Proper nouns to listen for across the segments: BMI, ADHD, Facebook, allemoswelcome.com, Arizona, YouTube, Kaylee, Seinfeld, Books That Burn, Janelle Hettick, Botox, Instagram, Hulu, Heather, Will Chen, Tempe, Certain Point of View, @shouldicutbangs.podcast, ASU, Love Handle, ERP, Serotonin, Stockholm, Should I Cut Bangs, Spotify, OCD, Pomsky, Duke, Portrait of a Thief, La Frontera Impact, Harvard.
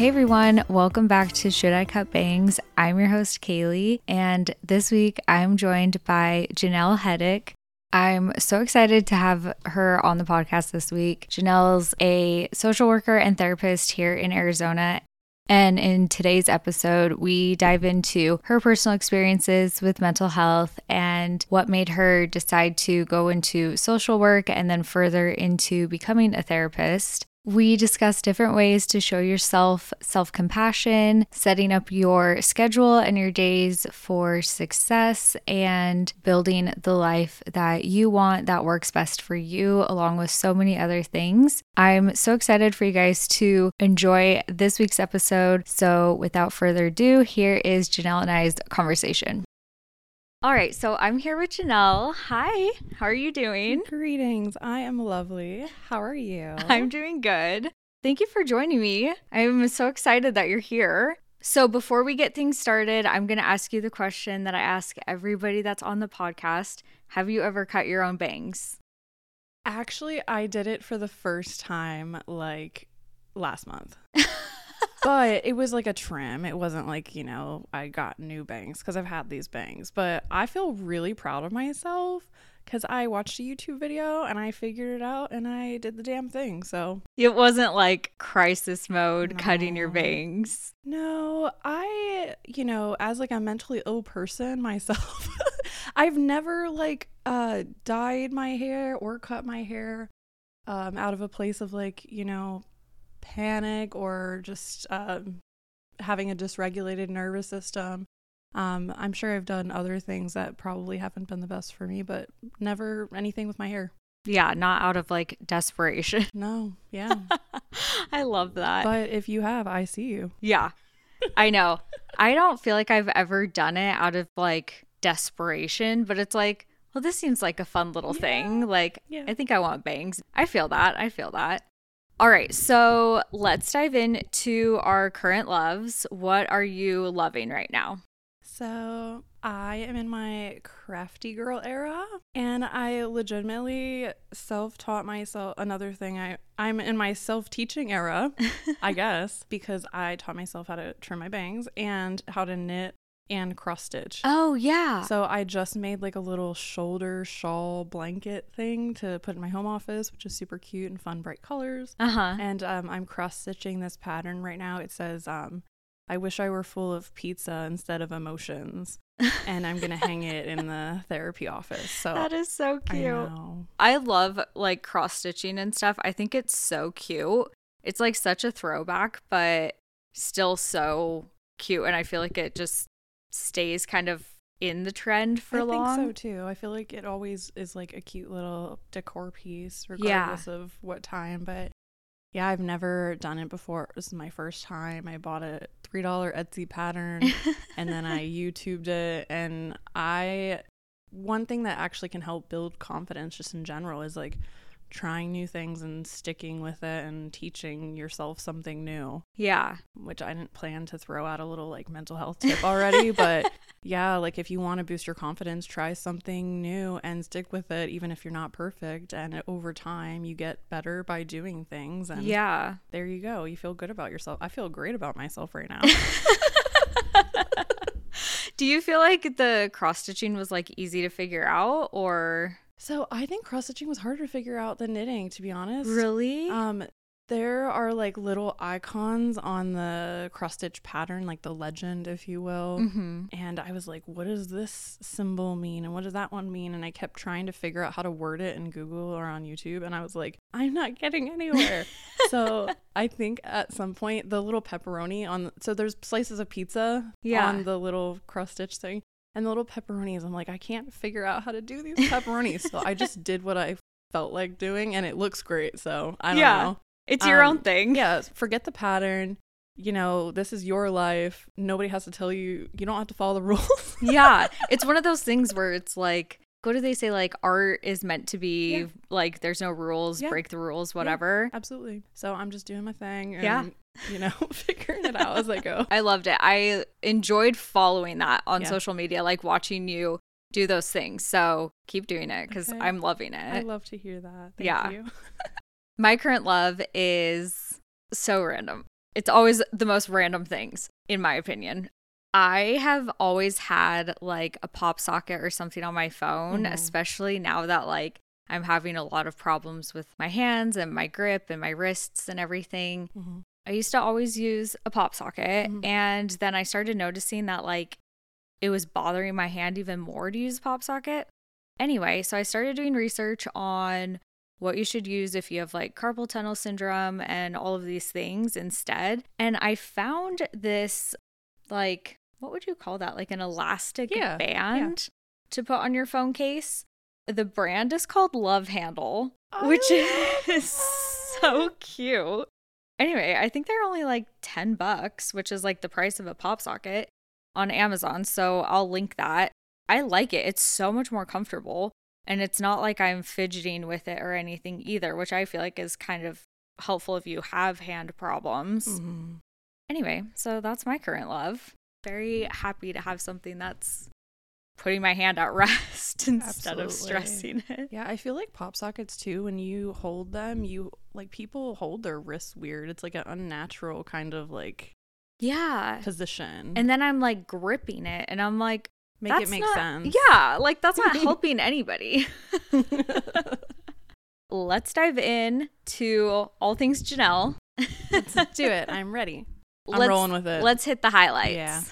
Hey everyone, welcome back to Should I Cut Bangs? I'm your host Kaylee, and this week I'm joined by Janelle Hettick. I'm so excited to have her on the podcast this week. Janelle's a social worker and therapist here in Arizona, and in today's episode, we dive into her personal experiences with mental health and what made her decide to go into social work and then further into becoming a therapist. We discuss different ways to show yourself self-compassion, setting up your schedule and your days for success, and building the life that you want that works best for you, along with so many other things. I'm so excited for you guys to enjoy this week's episode. So without further ado, here is Janelle and I's conversation. All right, so I'm here with Janelle. Hi, how are you doing? Greetings. I am lovely. How are you? I'm doing good. Thank you for joining me. I'm so excited that you're here. So before we get things started, I'm going to ask you the question that I ask everybody that's on the podcast. Have you ever cut your own bangs? Actually, I did it for the first time like last month. But it was like a trim. It wasn't like, you know, I got new bangs because I've had these bangs. But I feel really proud of myself because I watched a YouTube video and I figured it out and I did the damn thing. So it wasn't like crisis mode cutting your bangs. No, I, you know, as like a mentally ill person myself, I've never like dyed my hair or cut my hair out of a place of like, you know, panic or just having a dysregulated nervous system. I'm sure I've done other things that probably haven't been the best for me, but never anything with my hair. Yeah, not out of like desperation. No, yeah. I love that. But if you have, I see you. Yeah, I know. I don't feel like I've ever done it out of like desperation, but it's like, well, this seems like a fun little thing. Like, I think I want bangs. I feel that. All right, so let's dive into our current loves. What are you loving right now? So I am in my crafty girl era, and I legitimately self-taught myself. Another thing, I'm in my self-teaching era, I guess, because I taught myself how to trim my bangs and how to knit and cross stitch. Oh, yeah. So I just made like a little shoulder shawl blanket thing to put in my home office, which is super cute and fun, bright colors. Uh-huh. And I'm cross stitching this pattern right now. It says, I wish I were full of pizza instead of emotions. And I'm going to hang it in the therapy office. So that is so cute. I love like cross stitching and stuff. I think it's so cute. It's like such a throwback, but still so cute. And I feel like it just stays kind of in the trend for long. I think so too. I feel like it always is like a cute little decor piece regardless of what time. But yeah, I've never done it before. This is my first time. I bought a $3 Etsy pattern and then I YouTubed it. And one thing that actually can help build confidence just in general is like trying new things and sticking with it and teaching yourself something new. Yeah. Which I didn't plan to throw out a little like mental health tip already, but yeah, like if you want to boost your confidence, try something new and stick with it even if you're not perfect, and over time you get better by doing things, and yeah, there you go. You feel good about yourself. I feel great about myself right now. Do you feel like the cross stitching was like easy to figure out, or... So I think cross-stitching was harder to figure out than knitting, to be honest. Really? There are like little icons on the cross-stitch pattern, like the legend, if you will. Mm-hmm. And I was like, what does this symbol mean? And what does that one mean? And I kept trying to figure out how to word it in Google or on YouTube. And I was like, I'm not getting anywhere. So I think at some point the little pepperoni so there's slices of pizza on the little cross-stitch thing. And the little pepperonis, I'm like, I can't figure out how to do these pepperonis. So I just did what I felt like doing, and it looks great. So I don't know. It's your own thing. Yeah. Forget the pattern. You know, this is your life. Nobody has to tell you. You don't have to follow the rules. Yeah. It's one of those things where it's like, what do they say? Like, art is meant to be like, there's no rules, break the rules, whatever. Yeah, absolutely. So I'm just doing my thing. And you know, figuring it out as I go. I loved it. I enjoyed following that on social media, like watching you do those things. So keep doing it because I'm loving it. I love to hear that. Thank you. My current love is so random. It's always the most random things, in my opinion. I have always had like a pop socket or something on my phone, especially now that like I'm having a lot of problems with my hands and my grip and my wrists and everything. Mm-hmm. I used to always use a pop socket. Mm-hmm. And then I started noticing that like it was bothering my hand even more to use a pop socket. Anyway, so I started doing research on what you should use if you have like carpal tunnel syndrome and all of these things instead. And I found this like, what would you call that? Like an elastic band to put on your phone case. The brand is called Love Handle, which is so cute. Anyway, I think they're only like $10, which is like the price of a pop socket on Amazon. So I'll link that. I like it. It's so much more comfortable. And it's not like I'm fidgeting with it or anything either, which I feel like is kind of helpful if you have hand problems. Mm-hmm. Anyway, so that's my current love. Very happy to have something that's putting my hand at rest instead of stressing it. Yeah, I feel like pop sockets too, when you hold them, you like people hold their wrists weird. It's like an unnatural kind of like position. And then I'm like gripping it and I'm like, Make sense. Yeah, like that's not helping anybody. Let's dive in to all things Janelle. Let's do it. I'm ready. I'm rolling with it. Let's hit the highlights. Yeah.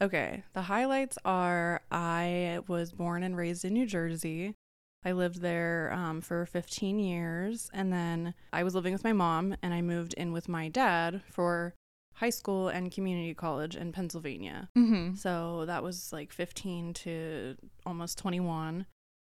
Okay. The highlights are I was born and raised in New Jersey. I lived there for 15 years. And then I was living with my mom and I moved in with my dad for high school and community college in Pennsylvania. Mm-hmm. So that was like 15 to almost 21.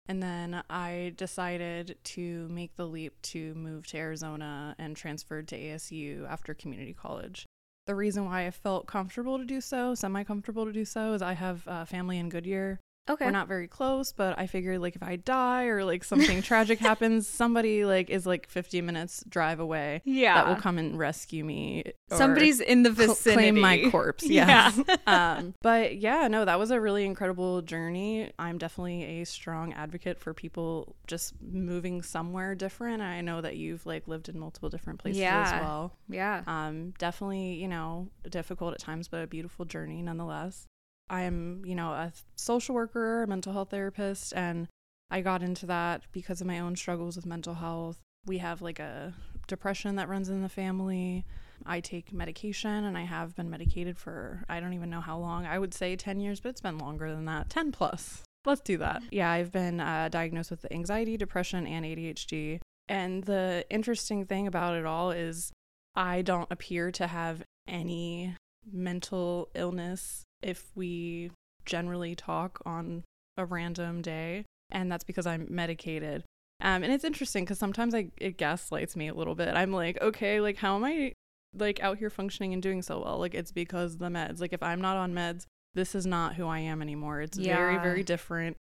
And then I decided to make the leap to move to Arizona and transferred to ASU after community college. The reason why I felt comfortable to do so, semi-comfortable to do so, is I have family in Goodyear. Okay. We're not very close, but I figured like if I die or like something tragic happens, somebody like is like 50 minutes drive away. Yeah. That will come and rescue me. Or somebody's in the vicinity. Claim my corpse. Yes. Yeah. But yeah, no, that was a really incredible journey. I'm definitely a strong advocate for people just moving somewhere different. I know that you've like lived in multiple different places as well. Yeah. Definitely, you know, difficult at times, but a beautiful journey nonetheless. I'm, you know, a social worker, a mental health therapist, and I got into that because of my own struggles with mental health. We have like a depression that runs in the family. I take medication and I have been medicated for I don't even know how long. I would say 10 years, but it's been longer than that. 10 plus. Let's do that. Yeah, I've been diagnosed with anxiety, depression, and ADHD. And the interesting thing about it all is I don't appear to have any mental illness if we generally talk on a random day, and that's because I'm medicated. And it's interesting because sometimes it gaslights me a little bit. I'm like, okay, like how am I like out here functioning and doing so well? Like it's because the meds. Like if I'm not on meds, this is not who I am anymore. It's very, very different.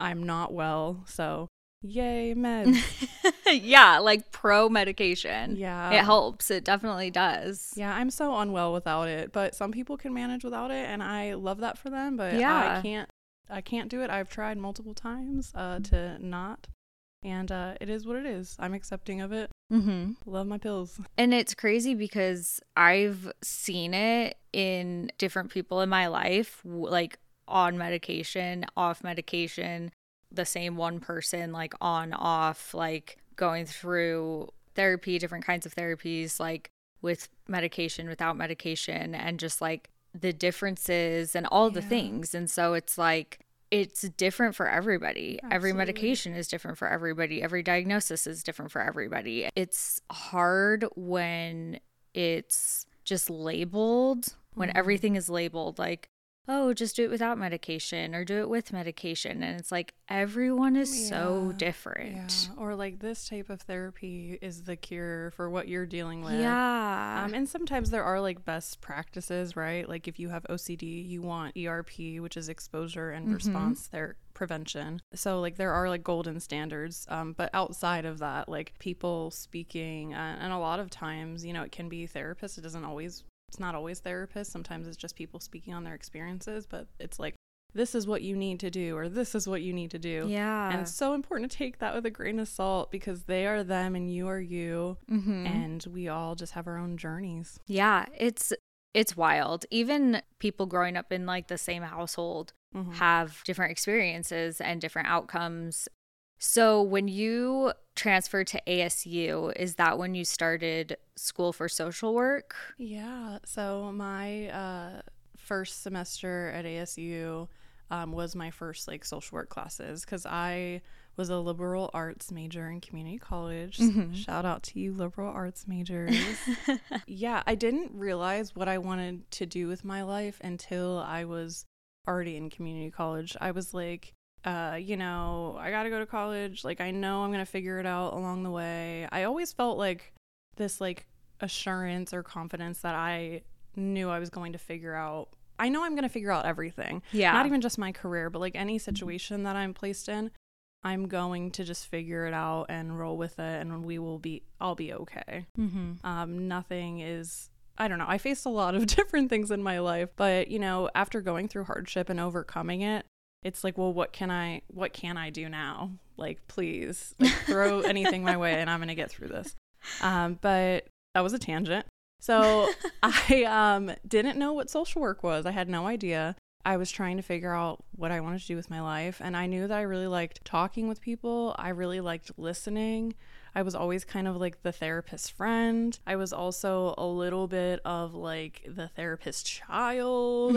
I'm not well, so yay meds. Yeah, like pro medication. Yeah, it helps. It definitely does. Yeah, I'm so unwell without it, but some people can manage without it, and I love that for them. But yeah, I can't do it. I've tried multiple times to not, and it is what it is. I'm accepting of it. Mm-hmm. Love my pills. And it's crazy because I've seen it in different people in my life, like on medication, off medication, the same one person, like on, off, like going through therapy, different kinds of therapies, like with medication, without medication, and just like the differences and all the things. And so it's like, it's different for everybody. Absolutely. Every medication is different for everybody. Every diagnosis is different for everybody. It's hard when it's just labeled, when everything is labeled, like, oh, just do it without medication or do it with medication. And it's like everyone is so different. Yeah. Or like this type of therapy is the cure for what you're dealing with. Yeah. And sometimes there are like best practices, right? Like if you have OCD, you want ERP, which is exposure and response prevention. So like there are like golden standards. But outside of that, like people speaking and a lot of times, you know, it can be therapists. It's not always therapists. Sometimes it's just people speaking on their experiences, but it's like this is what you need to do or this is what you need to do. Yeah. And it's so important to take that with a grain of salt because they are them and you are you. Mm-hmm. And we all just have our own journeys. Yeah. It's wild. Even people growing up in like the same household mm-hmm. have different experiences and different outcomes. So when you transferred to ASU, is that when you started school for social work? Yeah. So my first semester at ASU was my first like social work classes because I was a liberal arts major in community college. Mm-hmm. Shout out to you liberal arts majors. Yeah, I didn't realize what I wanted to do with my life until I was already in community college. I was like, you know, I gotta go to college. Like, I know I'm gonna figure it out along the way. I always felt like this like assurance or confidence that I knew I was going to figure out. I know I'm gonna figure out everything. Yeah. Not even just my career, but like any situation that I'm placed in, I'm going to just figure it out and roll with it, and I'll be okay. Mm-hmm. Nothing is. I don't know. I faced a lot of different things in my life, but you know, after going through hardship and overcoming it. It's like, well, what can I do now? Like, please, like, throw anything my way and I'm going to get through this. But that was a tangent. So I didn't know what social work was. I had no idea. I was trying to figure out what I wanted to do with my life. And I knew that I really liked talking with people. I really liked listening. I was always kind of like the therapist friend. I was also a little bit of like the therapist child,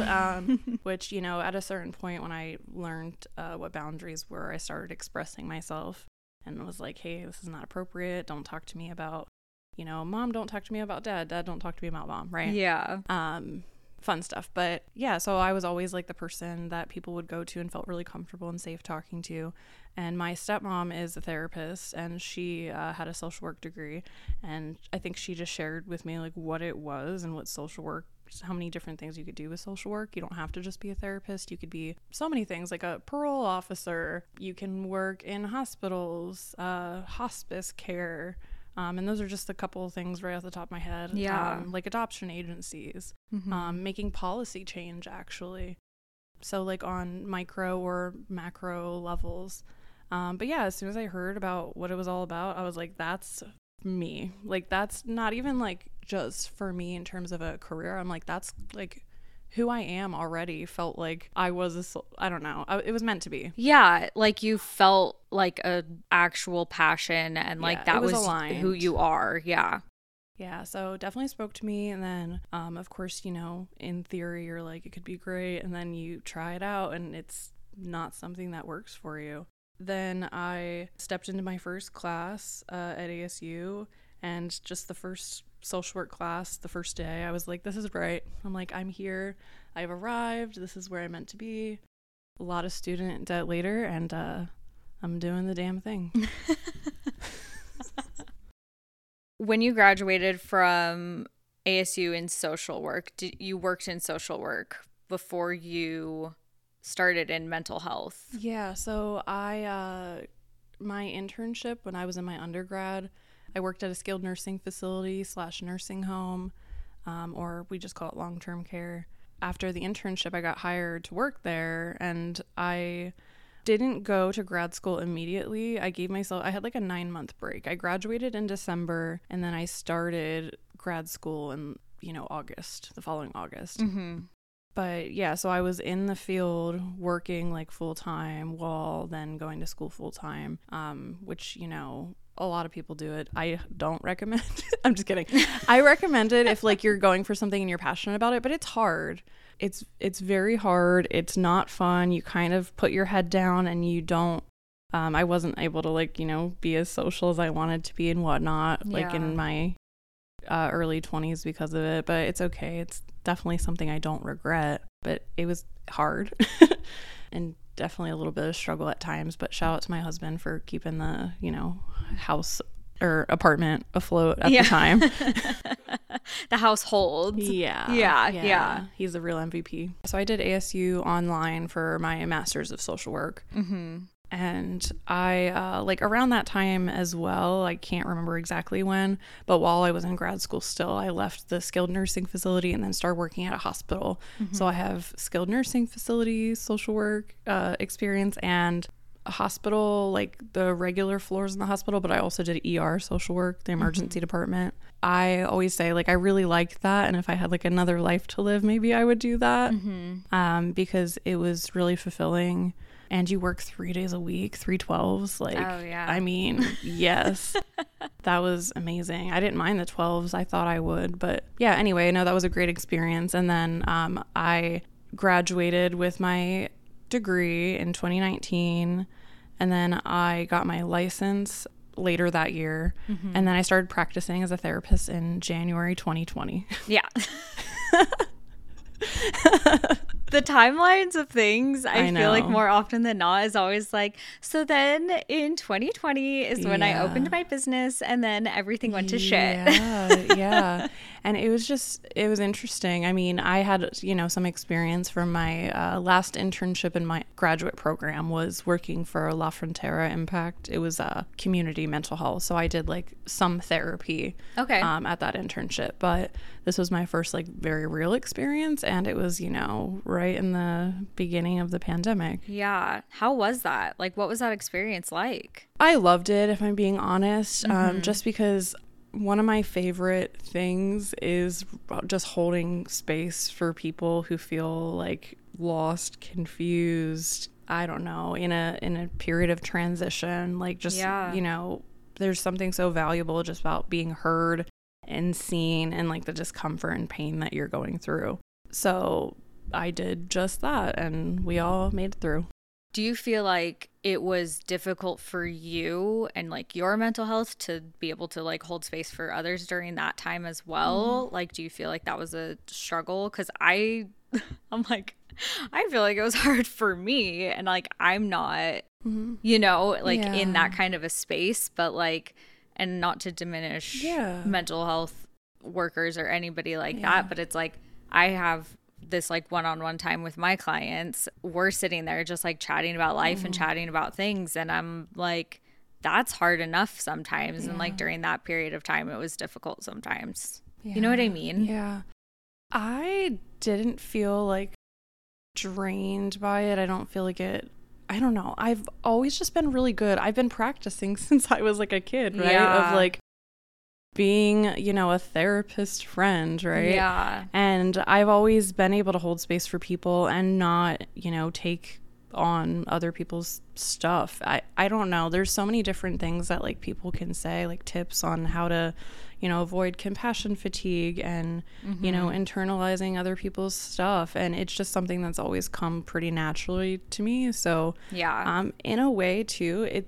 which, you know, at a certain point when I learned what boundaries were, I started expressing myself and was like, hey, this is not appropriate. Don't talk to me about, you know, mom, don't talk to me about dad. Dad, don't talk to me about mom. Right. Yeah. Fun stuff. But yeah, so I was always like the person that people would go to and felt really comfortable and safe talking to. And my stepmom is a therapist and she had a social work degree. And I think she just shared with me like what it was and what social work, how many different things you could do with social work. You don't have to just be a therapist. You could be so many things, like a parole officer. You can work in hospitals, hospice care. And those are just a couple of things right off the top of my head. Yeah. Like adoption agencies, mm-hmm. Making policy change, actually. So like on micro or macro levels. But yeah, as soon as I heard about what it was all about, I was like, that's me. Like, that's not even like just for me in terms of a career. I'm like, that's like who I am already. Felt like I was I don't know. It was meant to be. Yeah. Like you felt like a actual passion and like yeah, that was who you are. Yeah. Yeah. So definitely spoke to me. And then, of course, you know, in theory you're like, it could be great. And then you try it out and it's not something that works for you. Then I stepped into my first class at ASU, and just the first social work class, the first day, I was like, this is right. I'm like, I'm here. I've arrived. This is where I'm meant to be. A lot of student debt later, and I'm doing the damn thing. When you graduated from ASU in social work, you worked in social work before you started in mental health? Yeah, so I, my internship when I was in my undergrad, I worked at a skilled nursing facility / nursing home, or we just call it long-term care. After the internship, I got hired to work there, and I didn't go to grad school immediately. I had like a 9-month break. I graduated in December, and then I started grad school in, you know, the following August. Mm-hmm. But yeah, so I was in the field working like full-time while then going to school full-time, which, you know, a lot of people do it. I don't recommend it. I'm just kidding. I recommend it if like you're going for something and you're passionate about it, but it's hard. It's very hard. It's not fun. You kind of put your head down and you don't, I wasn't able to like, you know, be as social as I wanted to be and whatnot, like yeah. in my early 20s because of it, but it's okay. It's definitely something I don't regret, but it was hard and definitely a little bit of struggle at times, but shout out to my husband for keeping the, you know, house or apartment afloat at the time. The household. Yeah. He's a real MVP. So I did ASU online for my master's of social work. Mm-hmm. And I, like around that time as well, I can't remember exactly when, but while I was in grad school still, I left the skilled nursing facility and then started working at a hospital. Mm-hmm. So I have skilled nursing facility, social work experience, and a hospital, like the regular floors in the hospital, but I also did ER social work, the emergency mm-hmm. department. I always say, like, I really liked that, and if I had like another life to live, maybe I would do that mm-hmm. Because it was really fulfilling. And you work 3 days a week, 3 12s. Like, oh, yeah. I mean, yes, that was amazing. I didn't mind the 12s. I thought I would. But yeah, anyway, no, that was a great experience. And then I graduated with my degree in 2019. And then I got my license later that year. Mm-hmm. And then I started practicing as a therapist in January 2020. Yeah. The timelines of things, I feel like more often than not is always like, so then in 2020 is when I opened my business and then everything went to shit. Yeah. And it was interesting. I mean, I had, some experience from my last internship in my graduate program was working for La Frontera Impact. It was a community mental health. So I did like some therapy at that internship. But this was my first like very real experience. And it was, right in the beginning of the pandemic. Yeah. How was that? Like, what was that experience like? I loved it, if I'm being honest, mm-hmm. Just because one of my favorite things is just holding space for people who feel like lost, confused, I don't know, in a period of transition. Like, just, there's something so valuable just about being heard and seen and like the discomfort and pain that you're going through. So I did just that, and we all made it through. Do you feel like it was difficult for you and like your mental health to be able to like hold space for others during that time as well? Mm-hmm. Like, do you feel like that was a struggle? Because I'm like, I feel like it was hard for me, and like I'm not, mm-hmm. In that kind of a space, but like, and not to diminish mental health workers or anybody like that, but it's like I have this like one-on-one time with my clients, we're sitting there just like chatting about life mm-hmm. and chatting about things, and I'm like, that's hard enough sometimes and like during that period of time it was difficult sometimes. You know what I mean? Yeah. I didn't feel like drained by it. I don't feel like it. I don't know. I've always just been really good. I've been practicing since I was like a kid, right? Yeah. Of like being, a therapist friend, right? Yeah. And I've always been able to hold space for people and not, take on other people's stuff. I don't know. There's so many different things that like people can say, like tips on how to, avoid compassion fatigue and, mm-hmm. Internalizing other people's stuff. And it's just something that's always come pretty naturally to me. So in a way too,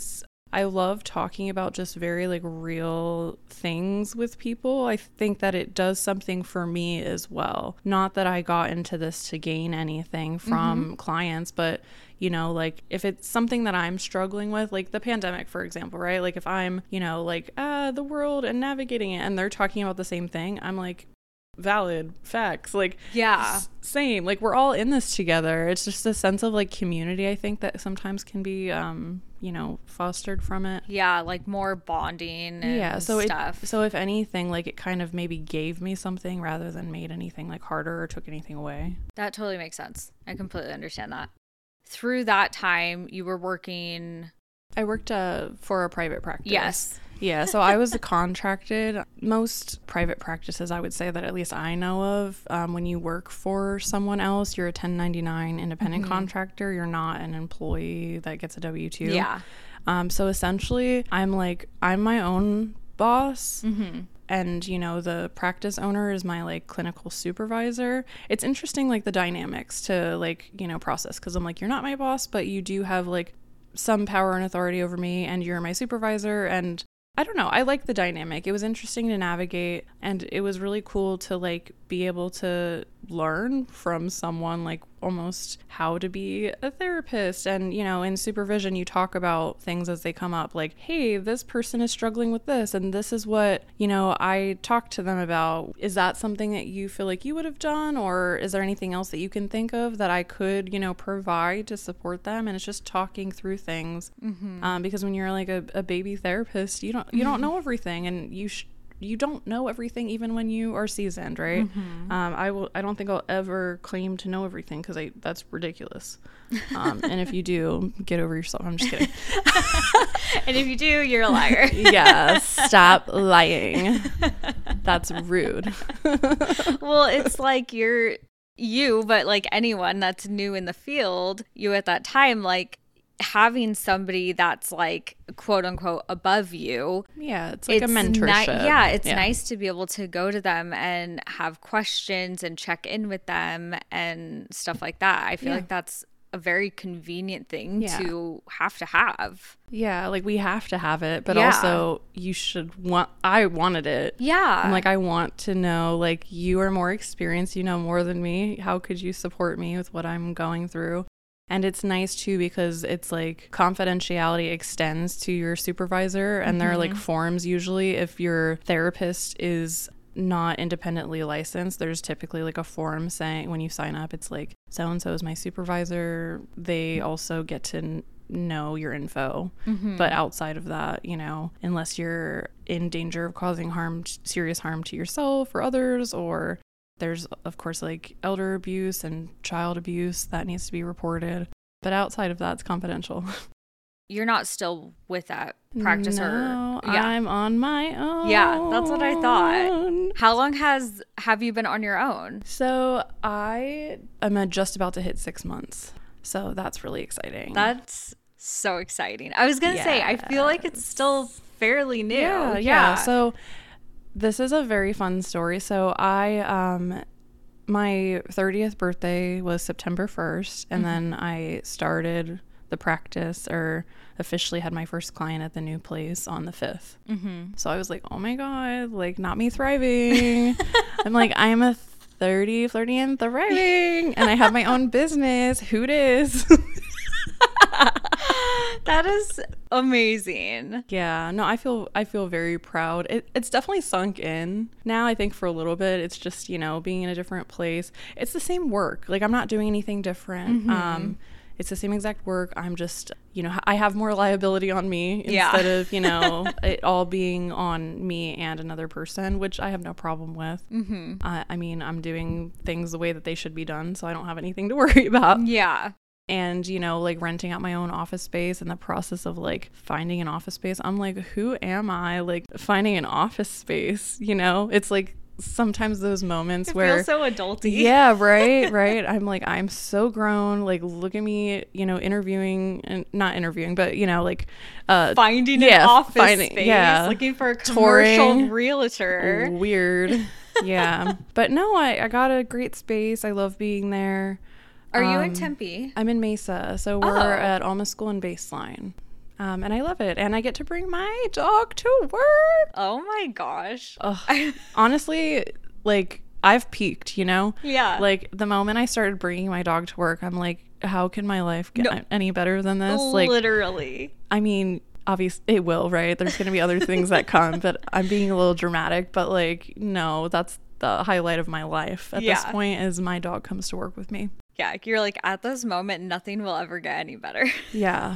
I love talking about just very like real things with people. I think that it does something for me as well. Not that I got into this to gain anything from mm-hmm. clients, but like if it's something that I'm struggling with, like the pandemic, for example, right? Like if I'm, the world and navigating it and they're talking about the same thing, I'm like, valid facts, like same, like we're all in this together. It's just a sense of like community, I think, that sometimes can be fostered from it, like more bonding and so stuff. So if anything, like it kind of maybe gave me something rather than made anything like harder or took anything away. That totally makes sense. I completely understand that. Through that time you were working? I worked for a private practice. Yes. Yeah, so I was contracted. Most private practices, I would say, that at least I know of, when you work for someone else, you're a 1099 independent mm-hmm. contractor. You're not an employee that gets a W-2. Yeah. So essentially, I'm my own boss. Mm-hmm. And, the practice owner is my, like, clinical supervisor. It's interesting, like, the dynamics to, like, process. Because I'm like, you're not my boss, but you do have, like, some power and authority over me. And you're my supervisor. And I don't know. I like the dynamic. It was interesting to navigate, and it was really cool to like be able to learn from someone, like almost how to be a therapist. And, you know, in supervision, you talk about things as they come up, like, hey, this person is struggling with this, and this is what, you know, I talked to them about. Is that something that you feel like you would have done? Or is there anything else that you can think of that I could, you know, provide to support them? And it's just talking through things. Mm-hmm. Because when you're like a baby therapist, you don't know everything, and you don't know everything even when you are seasoned, right? Mm-hmm. I don't think I'll ever claim to know everything, because that's ridiculous. And if you do, get over yourself. I'm just kidding. And if you do, you're a liar. Yeah, stop lying. That's rude. Well, it's like but like anyone that's new in the field, you at that time, like, having somebody that's like quote unquote above you. Yeah, it's like a mentorship. It's nice to be able to go to them and have questions and check in with them and stuff like that. I feel like that's a very convenient thing to have to have. Yeah, like we have to have it, but also you should want. I wanted it. Yeah, I'm like, I want to know. Like, you are more experienced. You know more than me. How could you support me with what I'm going through? And it's nice too, because it's like confidentiality extends to your supervisor, and there are like forms usually. If your therapist is not independently licensed, there's typically like a form saying, when you sign up, it's like, so-and-so is my supervisor. They also get to know your info. Mm-hmm. But outside of that, you know, unless you're in danger of causing serious harm to yourself or others, or there's, of course, like elder abuse and child abuse that needs to be reported. But outside of that, it's confidential. You're not still with that practice? No, or, I'm on my own. Yeah, that's what I thought. How long have you been on your own? So I am just about to hit 6 months. So that's really exciting. That's so exciting. I was going to say, I feel like it's still fairly new. Yeah. So this is a very fun story. So I, my 30th birthday was September 1st, and then I started the practice, or officially had my first client at the new place on the 5th. Mm-hmm. So I was like, oh my God, like, not me thriving. I'm like, I'm a 30, flirty, and thriving, and I have my own business. Who dis? That is amazing. Yeah. No, I feel very proud. It's definitely sunk in now. I think for a little bit, it's just, you know, being in a different place. It's the same work. Like, I'm not doing anything different. Mm-hmm. It's the same exact work. I'm just, you know, I have more liability on me instead of, you know, it all being on me and another person, which I have no problem with. Mm-hmm. I mean, I'm doing things the way that they should be done, so I don't have anything to worry about. Yeah. And, you know, like renting out my own office space, and the process of like finding an office space. I'm like, who am I? Like, finding an office space, you know? It's like sometimes those moments where it feels so adulty. Yeah, right. I'm like, I'm so grown. Like, look at me, you know, not interviewing, but, you know, like finding an office space, looking for a commercial realtor. Weird. Yeah. But no, I got a great space. I love being there. Are you in Tempe? I'm in Mesa. So we're at Alma School and Baseline. And I love it. And I get to bring my dog to work. Oh, my gosh. Honestly, like, I've peaked, you know? Yeah. Like, the moment I started bringing my dog to work, I'm like, how can my life get any better than this? Like, literally. I mean, obviously, it will, right? There's going to be other things that come. But I'm being a little dramatic. But, like, no, that's the highlight of my life at this point, is my dog comes to work with me. Yeah, you're like, at this moment, nothing will ever get any better. Yeah.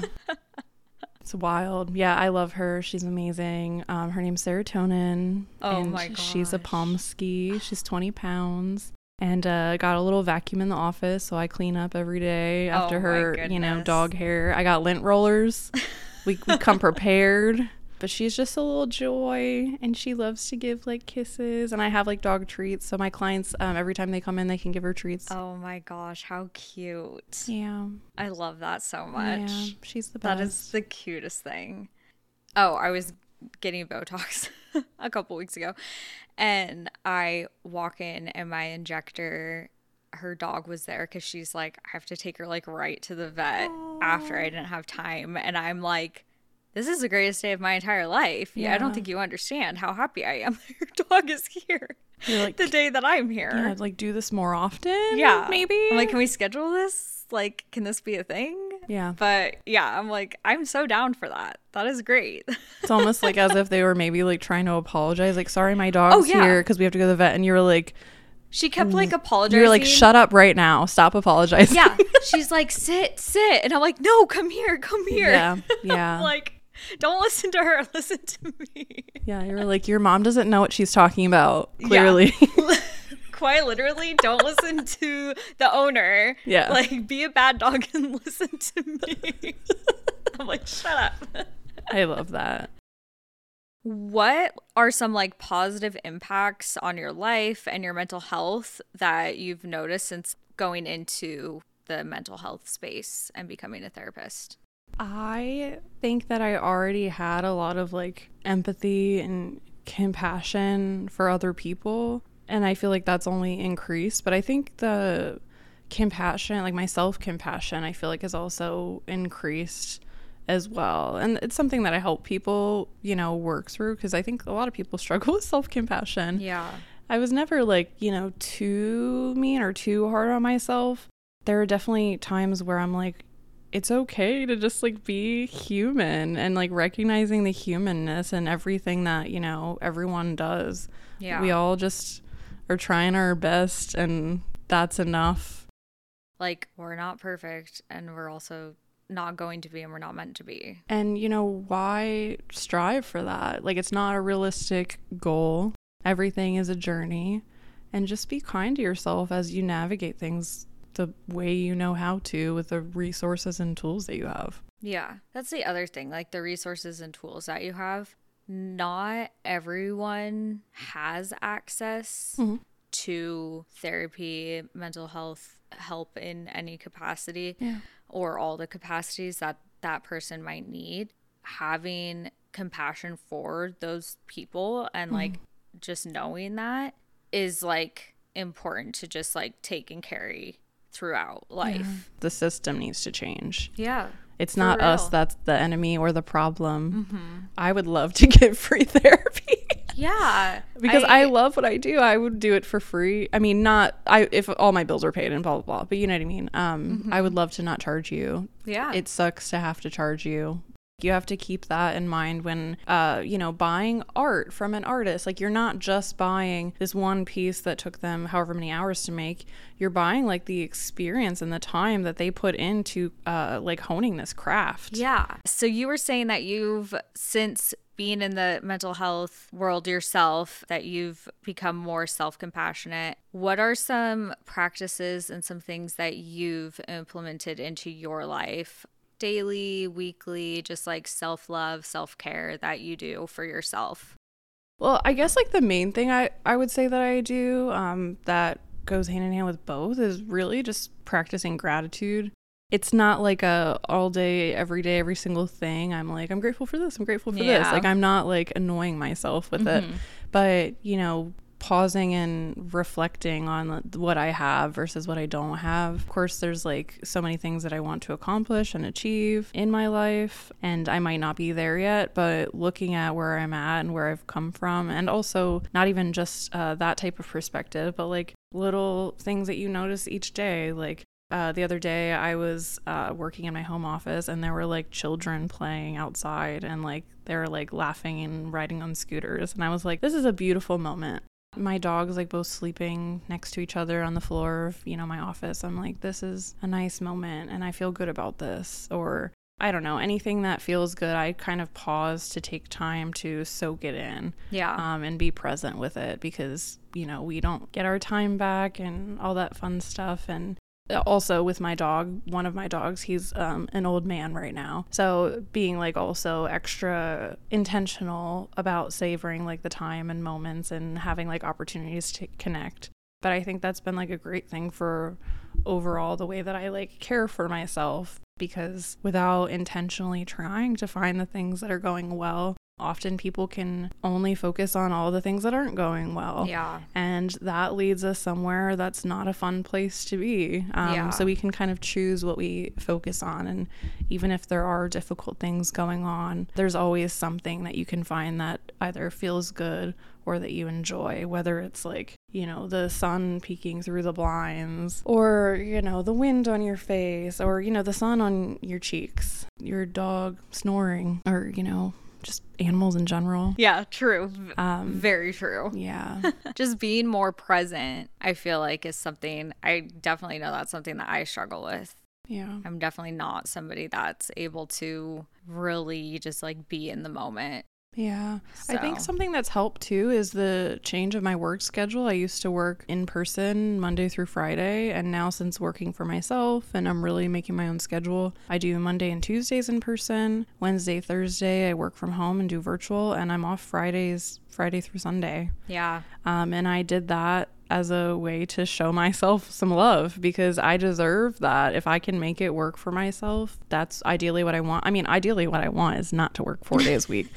It's wild. Yeah, I love her. She's amazing. Her name's Serotonin. Oh, my gosh. She's a Pomsky. She's 20 pounds. And got a little vacuum in the office, so I clean up every day after her, goodness. You know, dog hair. I got lint rollers. We come prepared. But she's just a little joy, and she loves to give like kisses, and I have like dog treats. So my clients, every time they come in, they can give her treats. Oh my gosh, how cute. Yeah. I love that so much. Yeah, she's the best. That is the cutest thing. Oh, I was getting Botox a couple weeks ago, and I walk in, and my injector, her dog was there, because she's like, I have to take her like right to the vet after. I didn't have time, and I'm like, this is the greatest day of my entire life. Yeah, I don't think you understand how happy I am that your dog is here. Like, the day that I'm here. Yeah, like, do this more often? Yeah. Maybe? I'm like, can we schedule this? Like, can this be a thing? Yeah. But, yeah, I'm like, I'm so down for that. That is great. It's almost like as if they were maybe, like, trying to apologize. Like, sorry, my dog's here because we have to go to the vet. And you were like... She kept, like, apologizing. You were like, shut up right now. Stop apologizing. Yeah. She's like, sit. And I'm like, no, come here. Yeah, yeah. Like... Don't listen to her. Listen to me. Yeah, you were like, your mom doesn't know what she's talking about, clearly. Yeah. Quite literally, don't listen to the owner. Yeah. Like, be a bad dog and listen to me. I'm like, shut up. I love that. What are some, like, positive impacts on your life and your mental health that you've noticed since going into the mental health space and becoming a therapist? I think that I already had a lot of, like, empathy and compassion for other people, and I feel like that's only increased. But I think the compassion, like, my self-compassion, I feel like is also increased as well. And it's something that I help people, you know, work through, because I think a lot of people struggle with self-compassion. Yeah. I was never, like, you know, too mean or too hard on myself. There are definitely times where I'm like, it's okay to just, like, be human, and, like, recognizing the humanness and everything that, you know, everyone does. Yeah. We all just are trying our best, and that's enough. Like, we're not perfect, and we're also not going to be, and we're not meant to be. And, you know, why strive for that? Like, it's not a realistic goal. Everything is a journey. And just be kind to yourself as you navigate things the way you know how to, with the resources and tools that you have. Yeah, that's the other thing, like, the resources and tools that you have. Not everyone has access to therapy, mental health help in any capacity, or all the capacities that person might need. Having compassion for those people and like just knowing that is, like, important to just, like, take and carry throughout life. The system needs to change. It's not us that's the enemy or the problem. I would love to get free therapy. Because I love what I do. I would do it for free. I mean, if all my bills are paid and blah blah blah, but you know what I mean. I would love to not charge you. It sucks to have to charge you. You have to keep that in mind when, you know, buying art from an artist. Like, you're not just buying this one piece that took them however many hours to make. You're buying, like, the experience and the time that they put into, like, honing this craft. Yeah. So you were saying that you've, since being in the mental health world yourself, that you've become more self-compassionate. What are some practices and some things that you've implemented into your life? Daily, weekly, just, like, self-love, self-care that you do for yourself? Well, I guess, like, the main thing I would say that I do that goes hand in hand with both is really just practicing gratitude. It's not like a all day, every day, every single thing. I'm like, I'm grateful for this, I'm grateful for this. Like, I'm not, like, annoying myself with it. But, you know, pausing and reflecting on what I have versus what I don't have. Of course, there's, like, so many things that I want to accomplish and achieve in my life, and I might not be there yet, but looking at where I'm at and where I've come from, and also not even just that type of perspective, but, like, little things that you notice each day. Like, the other day I was working in my home office, and there were, like, children playing outside, and, like, they were, like, laughing and riding on scooters, and I was like, this is a beautiful moment. My dogs, like, both sleeping next to each other on the floor of, you know, my office. I'm like, this is a nice moment, and I feel good about this. Or, I don't know, anything that feels good, I kind of pause to take time to soak it in. Yeah. And be present with it, because, you know, we don't get our time back and all that fun stuff. And also with my dog, one of my dogs, he's an old man right now. So being, like, also extra intentional about savoring, like, the time and moments and having, like, opportunities to connect. But I think that's been, like, a great thing for overall the way that I, like, care for myself, because without intentionally trying to find the things that are going well, Often people can only focus on all the things that aren't going well. Yeah. And that leads us somewhere that's not a fun place to be. So we can kind of choose what we focus on. And even if there are difficult things going on, there's always something that you can find that either feels good or that you enjoy, whether it's like, you know, the sun peeking through the blinds, or, you know, the wind on your face, or, you know, the sun on your cheeks, your dog snoring, or, you know, just animals in general. Yeah, true. Very true. Yeah. Just being more present, I feel like, is something I definitely know that's something that I struggle with. Yeah. I'm definitely not somebody that's able to really just like be in the moment. Yeah. So. I think something that's helped too is the change of my work schedule. I used to work in person Monday through Friday, and now since working for myself and I'm really making my own schedule, I do Monday and Tuesdays in person. Wednesday, Thursday, I work from home and do virtual, and I'm off Fridays, Friday through Sunday. Yeah. And I did that as a way to show myself some love, because I deserve that. If I can make it work for myself, that's ideally what I want. I mean, ideally what I want is not to work 4 days a week.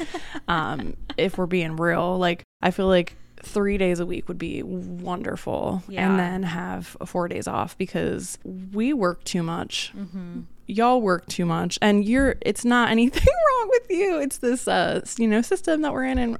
If we're being real, like, I feel like 3 days a week would be wonderful. Yeah. And then have 4 days off, because we work too much. Mm-hmm. Y'all work too much, and it's not anything wrong with you. It's this, you know, system that we're in, and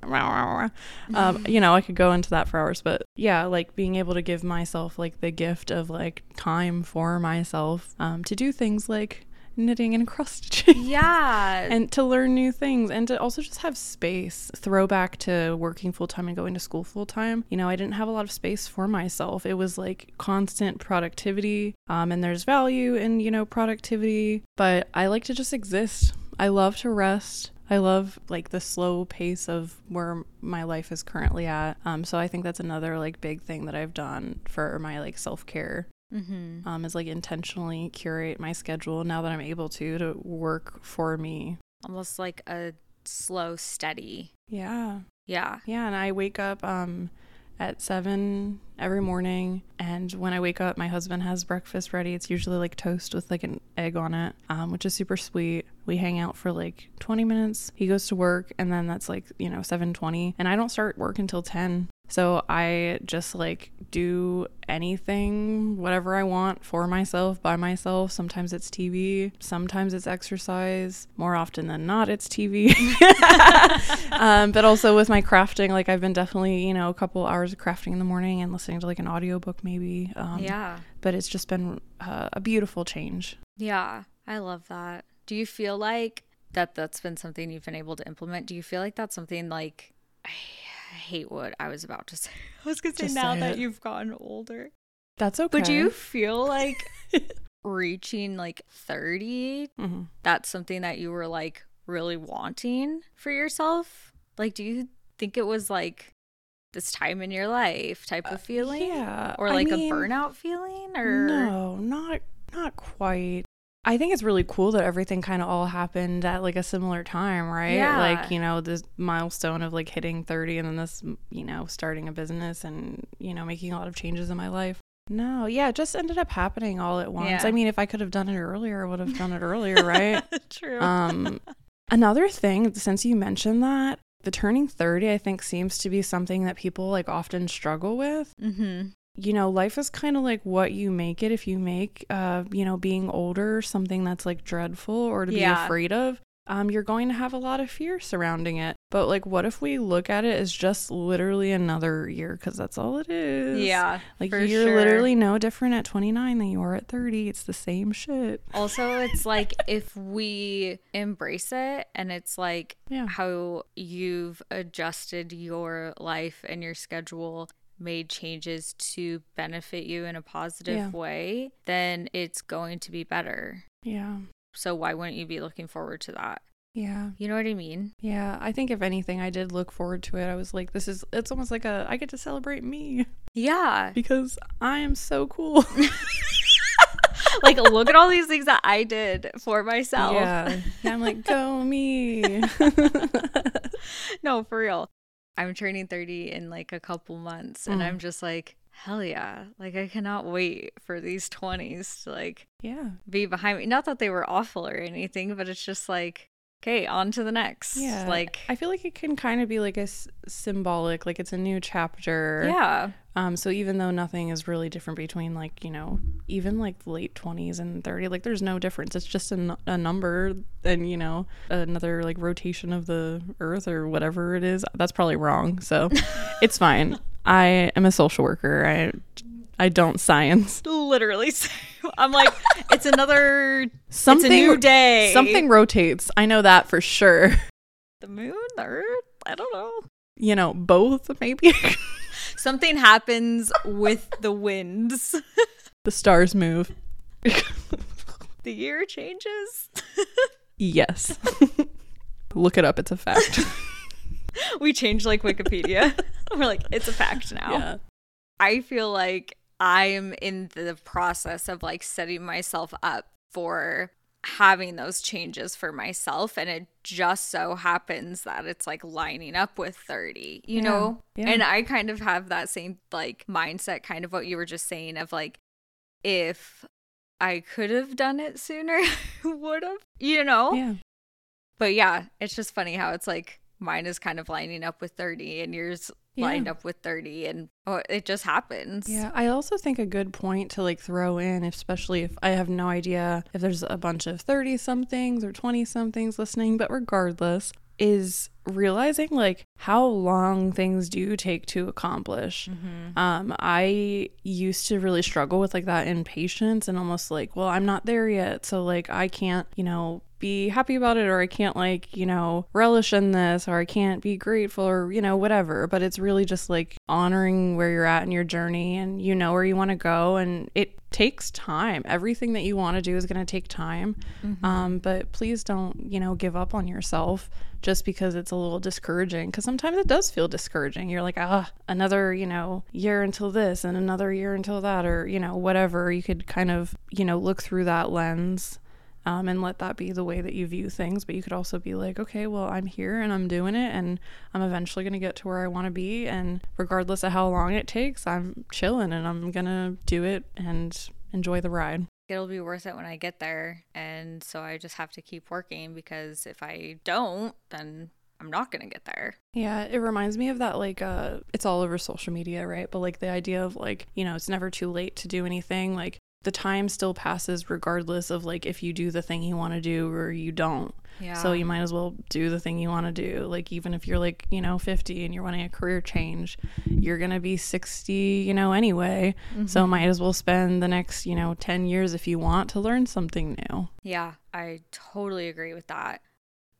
you know, I could go into that for hours, but yeah, like being able to give myself like the gift of like time for myself, to do things like knitting and crocheting. Yeah. And to learn new things, and to also just have space. Throwback to working full-time and going to school full-time, you know, I didn't have a lot of space for myself. It was like constant productivity, and there's value in, you know, productivity, but I like to just exist. I love to rest. I love like the slow pace of where my life is currently at, so I think that's another like big thing that I've done for my like self-care. Mm-hmm. Is like intentionally curate my schedule now that I'm able to work for me. Almost like a slow, steady. Yeah. Yeah. Yeah. And I wake up at 7 every morning, and when I wake up, my husband has breakfast ready. It's usually like toast with like an egg on it, which is super sweet. We hang out for like 20 minutes. He goes to work, and then that's like, you know, 7:20, and I don't start work until 10. So I just like do anything, whatever I want for myself, by myself. Sometimes it's TV. Sometimes it's exercise. More often than not, it's TV. But also with my crafting, like I've been definitely, you know, a couple hours of crafting in the morning and listening to like an audiobook maybe. Yeah. But it's just been a beautiful change. Yeah. I love that. Do you feel like that's been something you've been able to implement? Do you feel like that's something like... I hate what I was about to say. I was going to say, now that you've gotten older. That's okay. But do you feel like reaching like 30, mm-hmm. that's something that you were like really wanting for yourself? Like, do you think it was like this time in your life type of feeling? Yeah. Or like, I mean, a burnout feeling? Or no, not quite. I think it's really cool that everything kind of all happened at like a similar time, right? Yeah. Like, you know, this milestone of like hitting 30, and then this, you know, starting a business and, you know, making a lot of changes in my life. No, yeah, it just ended up happening all at once. Yeah. I mean, if I could have done it earlier, I would have done it earlier, right? True. Another thing, since you mentioned that, the turning 30, I think, seems to be something that people like often struggle with. Mm-hmm. You know, life is kind of like what you make it. If you make, you know, being older something that's like dreadful or to be afraid of, you're going to have a lot of fear surrounding it. But like, what if we look at it as just literally another year? Because that's all it is. Yeah. Like, you're literally no different at 29 than you are at 30. It's the same shit. Also, it's like, if we embrace it, and it's like how you've adjusted your life and your schedule, made changes to benefit you in a positive way, then it's going to be better. Yeah. So why wouldn't you be looking forward to that? Yeah. You know what I mean? Yeah. I think if anything, I did look forward to it. I was like, it's almost like I get to celebrate me. Yeah. Because I am so cool. Like, look at all these things that I did for myself. Yeah. And I'm like, go me. No, for real. I'm turning 30 in like a couple months, and I'm just like, hell yeah. Like, I cannot wait for these 20s to like be behind me. Not that they were awful or anything, but it's just like, okay, on to the next. Yeah. Like, I feel like it can kind of be like a symbolic, like it's a new chapter. Yeah. So even though nothing is really different between, like, you know, even like late 20s and 30, like there's no difference. It's just a number and, you know, another like rotation of the earth or whatever it is. That's probably wrong. So it's fine. I am a social worker. I don't science. Literally. I'm like, it's another, something, it's a new day. Something rotates. I know that for sure. The moon, the earth, I don't know. You know, both maybe. Something happens with the winds. The stars move. The year changes. Yes. Look it up. It's a fact. We change like Wikipedia. We're like, it's a fact now. Yeah. I feel like I'm in the process of like setting myself up for having those changes for myself, and it just so happens that it's like lining up with 30, you know? Yeah. And I kind of have that same like mindset, kind of what you were just saying, of like, if I could have done it sooner, would have, you know? Yeah. But yeah, it's just funny how it's like mine is kind of lining up with 30 and yours lined up with 30, and it just happens. Yeah. I also think a good point to like throw in, especially if I have no idea if there's a bunch of 30 somethings or 20 somethings listening, but regardless, is realizing like how long things do take to accomplish. Mm-hmm. I used to really struggle with like that impatience and almost like, well, I'm not there yet, so like I can't, you know, be happy about it, or I can't like, you know, relish in this, or I can't be grateful, or, you know, whatever. But it's really just like honoring where you're at in your journey, and you know where you want to go, and it takes time. Everything that you want to do is going to take time. Mm-hmm. But please don't, you know, give up on yourself just because it's a little discouraging, because sometimes it does feel discouraging. You're like, another, you know, year until this and another year until that, or, you know, whatever. You could kind of, you know, look through that lens and let that be the way that you view things. But you could also be like, okay, well, I'm here and I'm doing it, and I'm eventually going to get to where I want to be, and regardless of how long it takes, I'm chilling and I'm going to do it and enjoy the ride. It'll be worth it when I get there, and so I just have to keep working, because if I don't, then I'm not going to get there. Yeah, it reminds me of that, like, it's all over social media, right? But like the idea of like, you know, it's never too late to do anything. Like, the time still passes regardless of like if you do the thing you want to do or you don't. Yeah. So you might as well do the thing you want to do. Like, even if you're like, you know, 50 and you're wanting a career change, you're going to be 60, you know, anyway. Mm-hmm. So might as well spend the next, you know, 10 years if you want to learn something new. Yeah, I totally agree with that.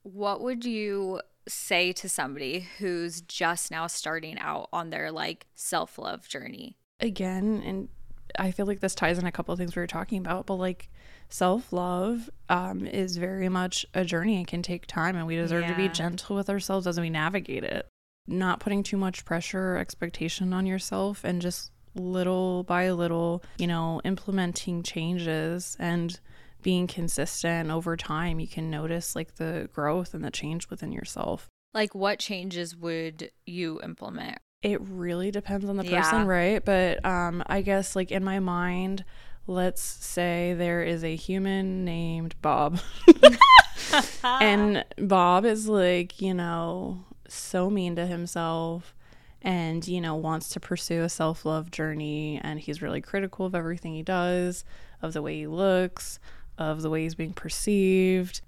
What would you say to somebody who's just now starting out on their like self-love journey? Again, and I feel like this ties in a couple of things we were talking about, but like self-love is very much a journey and can take time, and we deserve to be gentle with ourselves as we navigate it. Not putting too much pressure or expectation on yourself, and just little by little, you know, implementing changes and being consistent over time. You can notice like the growth and the change within yourself. Like, what changes would you implement? It really depends on the person, right? But I guess like in my mind, let's say there is a human named Bob. And Bob is like, you know, so mean to himself, and, you know, wants to pursue a self-love journey, and he's really critical of everything he does, of the way he looks, of the way he's being perceived.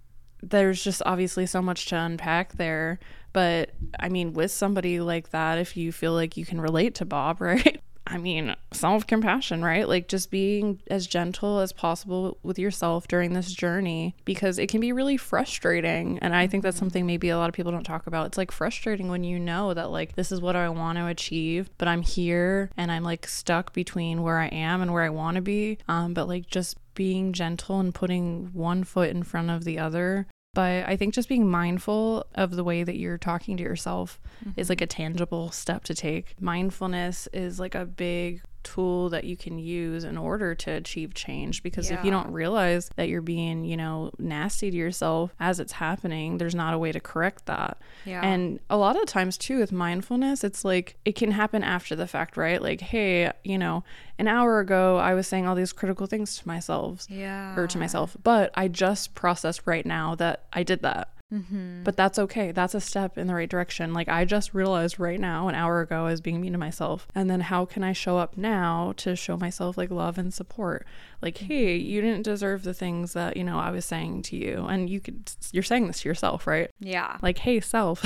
There's just obviously so much to unpack there. But I mean, with somebody like that, if you feel like you can relate to Bob, right? I mean, self-compassion, right? Like, just being as gentle as possible with yourself during this journey, because it can be really frustrating. And I think that's something maybe a lot of people don't talk about. It's like frustrating when you know that like, this is what I want to achieve, but I'm here and I'm like stuck between where I am and where I want to be. But like, just being gentle and putting one foot in front of the other. But I think just being mindful of the way that you're talking to yourself is like a tangible step to take. Mindfulness is like a big tool that you can use in order to achieve change, because if you don't realize that you're being, you know, nasty to yourself as it's happening, there's not a way to correct that. Yeah. And a lot of times too with mindfulness, it's like it can happen after the fact, right? Like, hey, you know, an hour ago I was saying all these critical things to myself, but I just processed right now that I did that. Mm-hmm. But that's okay. That's a step in the right direction. Like, I just realized right now, an hour ago, I was being mean to myself. And then how can I show up now to show myself like love and support? Like, hey, you didn't deserve the things that, you know, I was saying to you. And you're saying this to yourself, right? Yeah. Like, hey, self,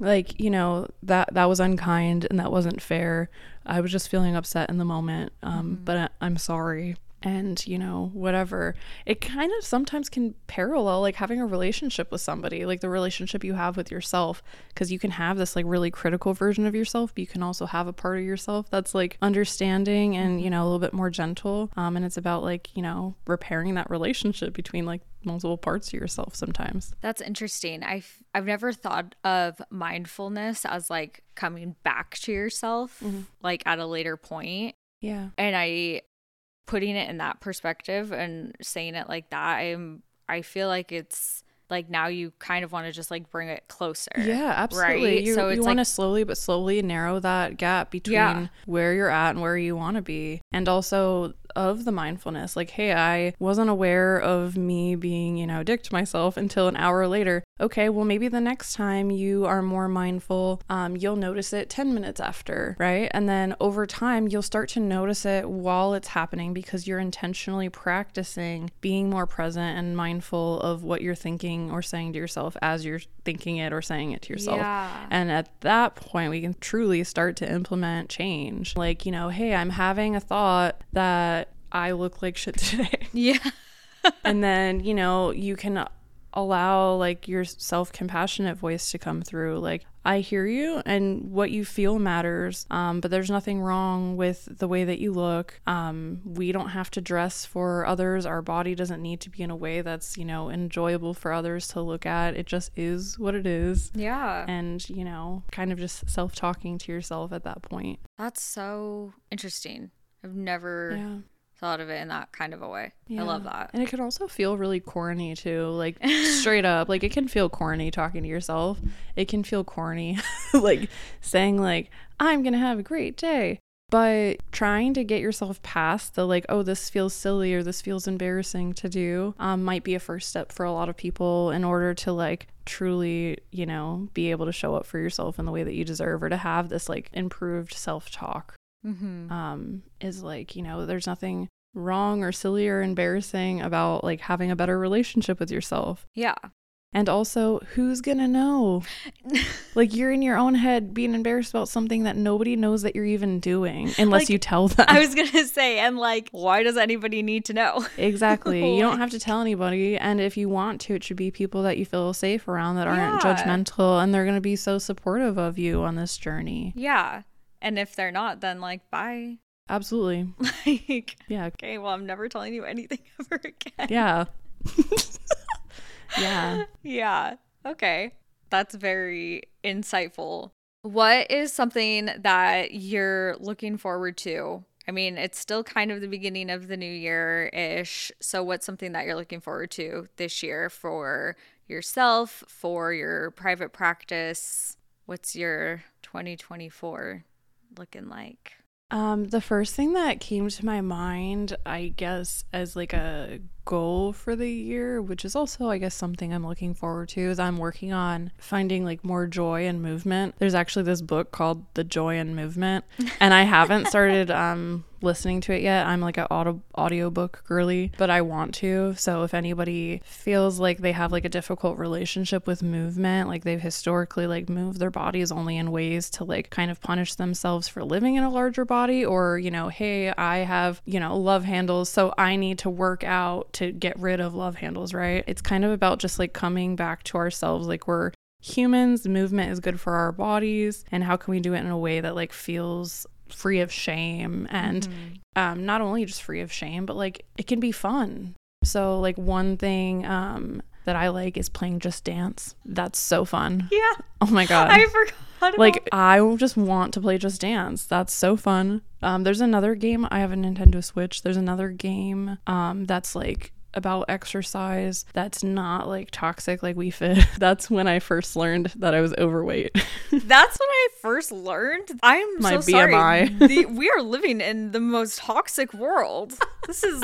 like, you know, that was unkind and that wasn't fair. I was just feeling upset in the moment. Mm-hmm. But I'm sorry. And, you know, whatever. It kind of sometimes can parallel like having a relationship with somebody, like the relationship you have with yourself, because you can have this like really critical version of yourself, but you can also have a part of yourself that's like understanding and, you know, a little bit more gentle. And it's about like, you know, repairing that relationship between like multiple parts of yourself sometimes. That's interesting. I've never thought of mindfulness as like coming back to yourself, mm-hmm. like at a later point. Yeah. And putting it in that perspective and saying it like that, I feel like it's like now you kind of want to just like bring it closer. Yeah, absolutely. Right? So you want to slowly but slowly narrow that gap between where you're at and where you want to be. And also of the mindfulness, like, hey, I wasn't aware of me being, you know, a dick to myself until an hour later. Okay, well, maybe the next time you are more mindful, you'll notice it 10 minutes after, right? And then over time, you'll start to notice it while it's happening because you're intentionally practicing being more present and mindful of what you're thinking or saying to yourself as you're thinking it or saying it to yourself. Yeah. And at that point, we can truly start to implement change. Like, you know, hey, I'm having a thought that I look like shit today. Yeah. And then, you know, you can allow like your self-compassionate voice to come through. Like, I hear you and what you feel matters, but there's nothing wrong with the way that you look. We don't have to dress for others. Our body doesn't need to be in a way that's, you know, enjoyable for others to look at. It just is what it is. Yeah. And, you know, kind of just self-talking to yourself at that point. That's so interesting. I've never... Yeah. Thought of it in that kind of a way. Yeah. I love that. And it can also feel really corny too, like straight up, like it can feel corny talking to yourself. It can feel corny like saying like, I'm gonna have a great day. But trying to get yourself past the like, oh, this feels silly or this feels embarrassing to do might be a first step for a lot of people in order to like truly, you know, be able to show up for yourself in the way that you deserve or to have this like improved self-talk. Mm-hmm. Is like, you know, there's nothing wrong or silly or embarrassing about like having a better relationship with yourself. Yeah. And also, who's gonna know? Like, you're in your own head being embarrassed about something that nobody knows that you're even doing unless like, you tell them. I was gonna say, and like, why does anybody need to know? Exactly. You don't have to tell anybody. And if you want to, it should be people that you feel safe around that aren't judgmental, and they're gonna be so supportive of you on this journey. Yeah. And if they're not, then like, bye. Absolutely. Like, yeah. Okay, well, I'm never telling you anything ever again. Yeah. Yeah. Yeah. Okay. That's very insightful. What is something that you're looking forward to? I mean, it's still kind of the beginning of the new year-ish. So what's something that you're looking forward to this year for yourself, for your private practice? What's your 2024 looking like? The first thing that came to my mind, I guess, as like a goal for the year, which is also, I guess, something I'm looking forward to, is I'm working on finding like more joy and movement. There's actually this book called The Joy in Movement, and I haven't started listening to it yet. I'm like an audiobook girly, but I want to. So if anybody feels like they have like a difficult relationship with movement, like they've historically like moved their bodies only in ways to like kind of punish themselves for living in a larger body, or, you know, hey, I have, you know, love handles, so I need to work out to get rid of love handles, right? It's kind of about just like coming back to ourselves, like we're humans, movement is good for our bodies, and how can we do it in a way that like feels free of shame and not only just free of shame, but like it can be fun. So like one thing that I like is playing Just Dance. That's so fun. Yeah. Oh my god, I forgot. Like, I just want to play Just Dance. That's so fun. There's another game. I have a Nintendo Switch. There's another game that's like about exercise that's not like toxic like WeFit. That's when I first learned that I was overweight. That's when I first learned? I'm my so BMI. Sorry. We are living in the most toxic world. This is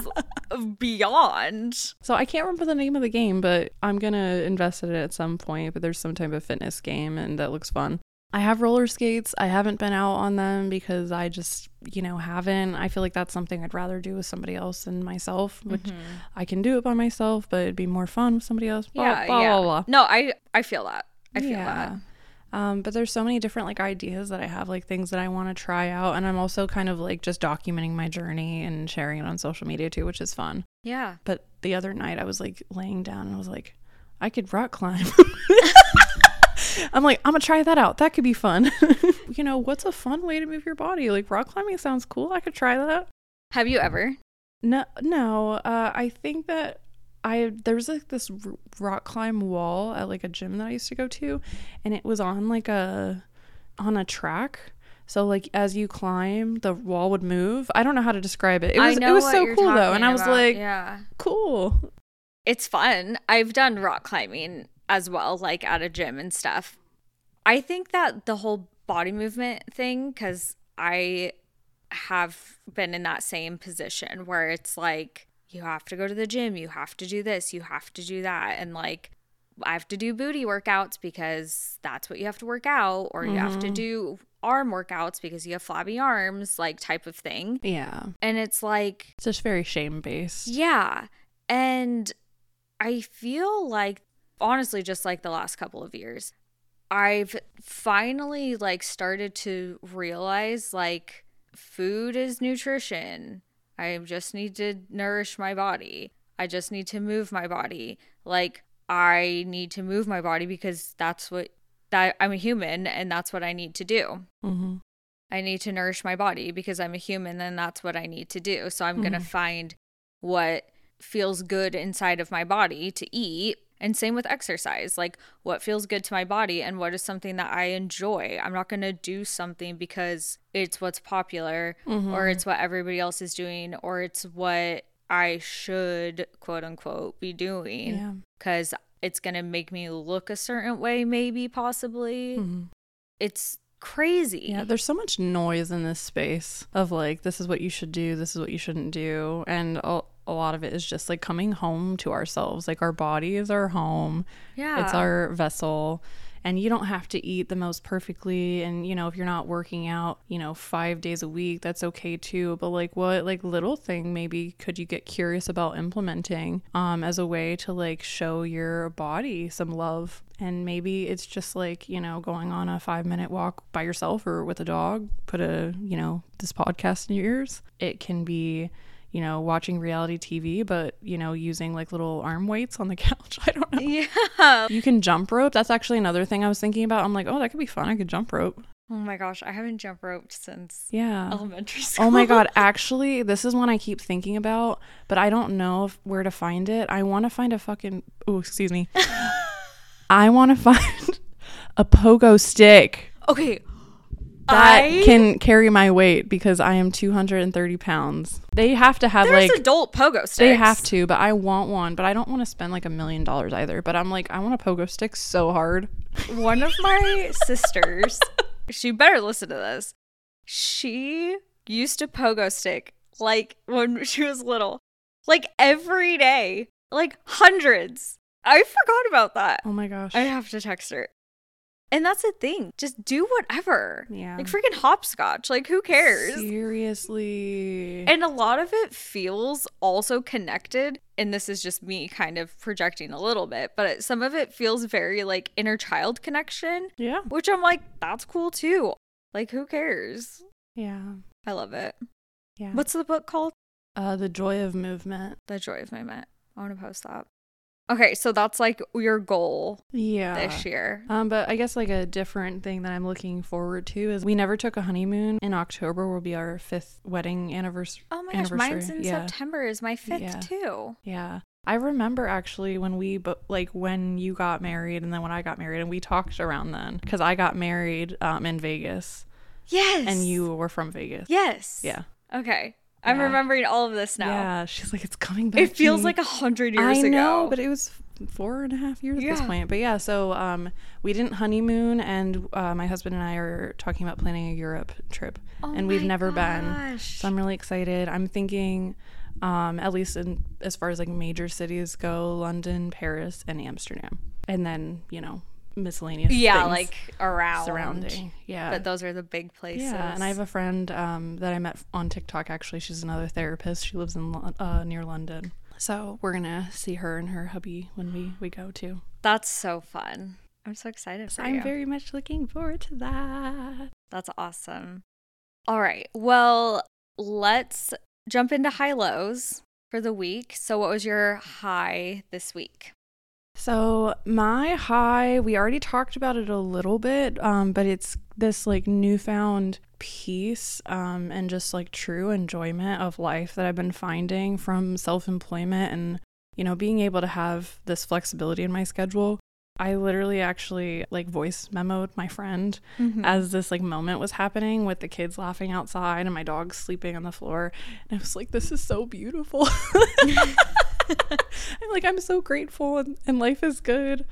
beyond. So I can't remember the name of the game, but I'm going to invest in it at some point. But there's some type of fitness game and that looks fun. I have roller skates. I haven't been out on them because I just, haven't. I feel like that's something I'd rather do with somebody else than myself, which I can do it by myself, but it'd be more fun with somebody else. Blah, blah, blah. No, I feel that. I feel that. But there's so many different ideas that I have, things that I want to try out. And I'm also kind of just documenting my journey and sharing it on social media too, which is fun. Yeah. But the other night I was laying down and I was like, I could rock climb. I'm like, I'm gonna try that out. That could be fun. What's a fun way to move your body? Rock climbing sounds cool. I could try that. Have you ever? No. I think that there's this rock climb wall at a gym that I used to go to, and it was on on a track. So as you climb, the wall would move. I don't know how to describe it. It was so cool though, and I was cool. It's fun. I've done rock climbing as well, at a gym and stuff. I think that the whole body movement thing, because I have been in that same position where it's you have to go to the gym, you have to do this, you have to do that, and I have to do booty workouts because that's what you have to work out, or you have to do arm workouts because you have flabby arms, type of thing. Yeah. And it's it's just very shame-based. Yeah. And I feel honestly, just the last couple of years, I've finally started to realize food is nutrition. I just need to nourish my body. I just need to move my body. I need to move my body because that's what I'm a human and that's what I need to do. Mm-hmm. I need to nourish my body because I'm a human and that's what I need to do. So I'm going to find what feels good inside of my body to eat. And same with exercise, what feels good to my body and what is something that I enjoy. I'm not going to do something because it's what's popular or it's what everybody else is doing or it's what I should, quote unquote, be doing because it's going to make me look a certain way, maybe, possibly. Mm-hmm. It's crazy. Yeah, there's so much noise in this space of this is what you should do, this is what you shouldn't do. And a lot of it is just coming home to ourselves. Our body is our home. Yeah. It's our vessel. And you don't have to eat the most perfectly. And, if you're not working out, 5 days a week, that's okay too. But what little thing maybe could you get curious about implementing as a way to show your body some love? And maybe it's just going on a 5-minute walk by yourself or with a dog, put a, this podcast in your ears. It can be watching reality TV, but, using little arm weights on the couch. I don't know. Yeah. You can jump rope. That's actually another thing I was thinking about. I'm oh, that could be fun. I could jump rope. Oh my gosh, I haven't jump roped since elementary school. Oh my God, actually, this is one I keep thinking about, but I don't know where to find it. I want to find a fucking, I want to find a pogo stick. Okay. That can carry my weight because I am 230 pounds. They have to have There's adult pogo sticks. They have to, but I want one. But I don't want to spend $1 million either. But I'm I want a pogo stick so hard. One of my sisters, she better listen to this. She used to pogo stick when she was little, every day, hundreds. I forgot about that. Oh my gosh. I have to text her. And that's the thing. Just do whatever. Yeah. Freaking hopscotch. Who cares? Seriously. And a lot of it feels also connected. And this is just me kind of projecting a little bit. But some of it feels very, inner child connection. Yeah. Which I'm that's cool, too. Who cares? Yeah. I love it. Yeah. What's the book called? The Joy of Movement. The Joy of Movement. I want to post that. Okay, so that's your goal this year. But I guess a different thing that I'm looking forward to is we never took a honeymoon. In October will be our 5th wedding anniversary. Oh my gosh, mine's in September is my 5th too. Yeah. I remember actually when when you got married and then when I got married and we talked around then because I got married in Vegas. Yes. And you were from Vegas. Yes. Yeah. Okay. I'm remembering all of this now. Yeah, she's like, it's coming back. It feels like 100 years ago. I know, but it was 4.5 years at this point. But yeah, so we didn't honeymoon, and my husband and I are talking about planning a Europe trip, and we've never been. So I'm really excited. I'm thinking, at least as far as like major cities go, London, Paris, and Amsterdam, and then miscellaneous things like around surrounding but those are the big places. And I have a friend that I met on TikTok, actually. She's another therapist. She lives in near London, so we're gonna see her and her hubby when we go too. That's so fun. I'm so excited for I'm very much looking forward to that. That's awesome. All right, well, let's jump into high lows for the week. So what was your high this week? So my high, we already talked about it a little bit, but it's this like newfound peace and just like true enjoyment of life that I've been finding from self-employment and, being able to have this flexibility in my schedule. I literally actually like voice memoed my friend as this like moment was happening with the kids laughing outside and my dog sleeping on the floor. And I was like, this is so beautiful. I'm so grateful and life is good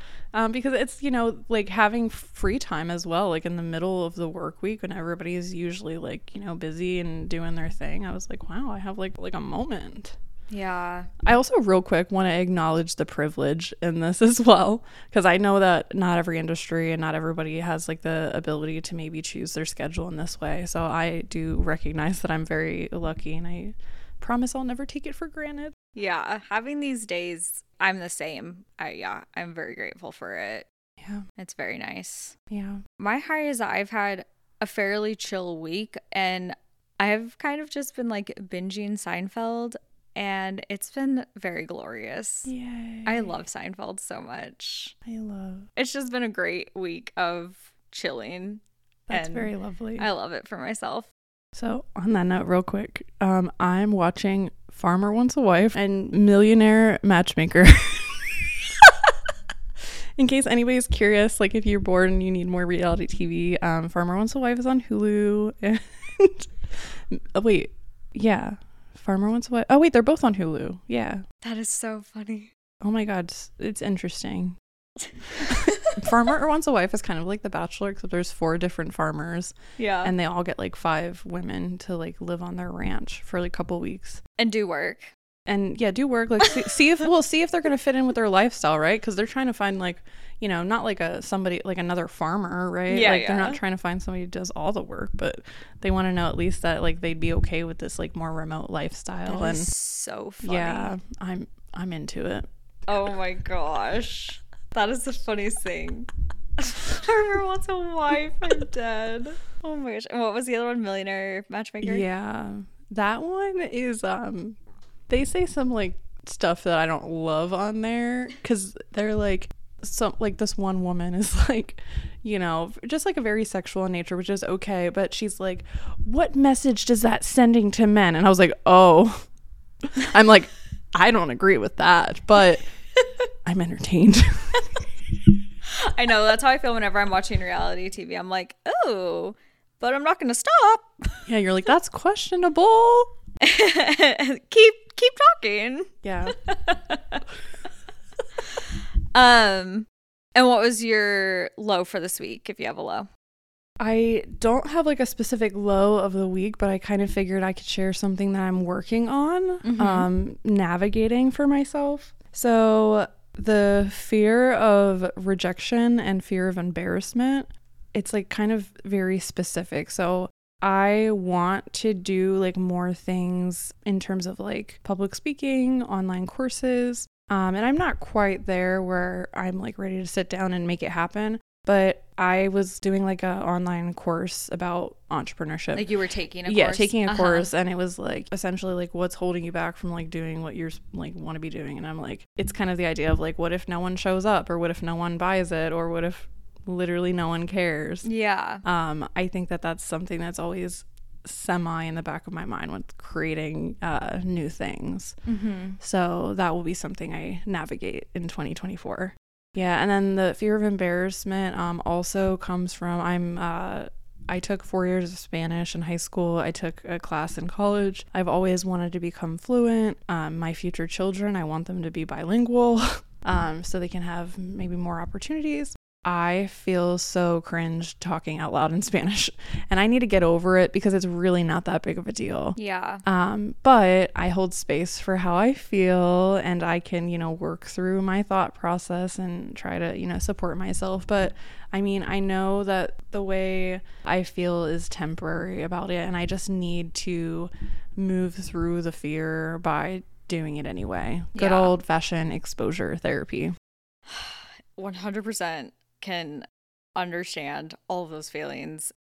because it's, like having free time as well. Like in the middle of the work week when everybody is usually like, busy and doing their thing. I was like, wow, I have like a moment. Yeah. I also real quick want to acknowledge the privilege in this as well, because I know that not every industry and not everybody has like the ability to maybe choose their schedule in this way. So I do recognize that I'm very lucky, and I promise I'll never take it for granted. Yeah. Having these days, I'm the same. I'm very grateful for it. Yeah. It's very nice. Yeah. My high is that I've had a fairly chill week, and I've kind of just been like binging Seinfeld. And it's been very glorious. Yay. I love Seinfeld so much. It's just been a great week of chilling. That's very lovely. I love it for myself. So on that note, real quick, I'm watching Farmer Wants a Wife and Millionaire Matchmaker. In case anybody's curious, like if you're bored and you need more reality TV, Farmer Wants a Wife is on Hulu. And Farmer Wants a Wife. Oh, wait, they're both on Hulu. Yeah. That is so funny. Oh, my God. It's interesting. Farmer Wants a Wife is kind of like The Bachelor, except there's 4 different farmers. Yeah. And they all get like 5 women to like live on their ranch for like a couple weeks. And do work. And yeah, do work. Like see if they're going to fit in with their lifestyle, right? Because they're trying to find like, not like somebody, like another farmer, right? Yeah, They're not trying to find somebody who does all the work, but they want to know at least that like they'd be okay with this like more remote lifestyle. That is so funny. Yeah, I'm into it. Oh my gosh. That is the funniest thing. Farmer Wants a Wife, I'm dead. Oh my gosh. And what was the other one? Millionaire Matchmaker? Yeah. That one is, they say some like stuff that I don't love on there, because they're like, some like this one woman is like, just like a very sexual in nature, which is okay, but she's like, what message does that sending to men? And I was like, oh, I'm like, I don't agree with that, but I'm entertained. I know, that's how I feel whenever I'm watching reality TV. I'm like, oh, but I'm not gonna stop. Yeah, you're like, that's questionable. keep talking. Yeah. And what was your low for this week, if you have a low? I don't have like a specific low of the week, but I kind of figured I could share something that I'm working on, navigating for myself. So the fear of rejection and fear of embarrassment, it's like kind of very specific. So I want to do like more things in terms of like public speaking, online courses. And I'm not quite there where I'm like ready to sit down and make it happen. But I was doing like an online course about entrepreurship. Like you were taking a course? Yeah, taking a course. And it was like essentially like what's holding you back from like doing what you're like want to be doing. And I'm like, it's kind of the idea of like, what if no one shows up, or what if no one buys it, or what if literally no one cares? Yeah. I think that that's something that's always semi in the back of my mind with creating new things. So that will be something I navigate in 2024. Yeah. And then the fear of embarrassment also comes from I'm I took 4 years of Spanish in high school. I took a class in college. I've always wanted to become fluent. My future children, I want them to be bilingual so they can have maybe more opportunities. I feel so cringe talking out loud in Spanish, and I need to get over it because it's really not that big of a deal. Yeah. But I hold space for how I feel, and I can, you know, work through my thought process and try to, you know, support myself. But I mean, I know that the way I feel is temporary about it, and I just need to move through the fear by doing it anyway. Good old-fashioned exposure therapy. 100%. Can understand all of those feelings.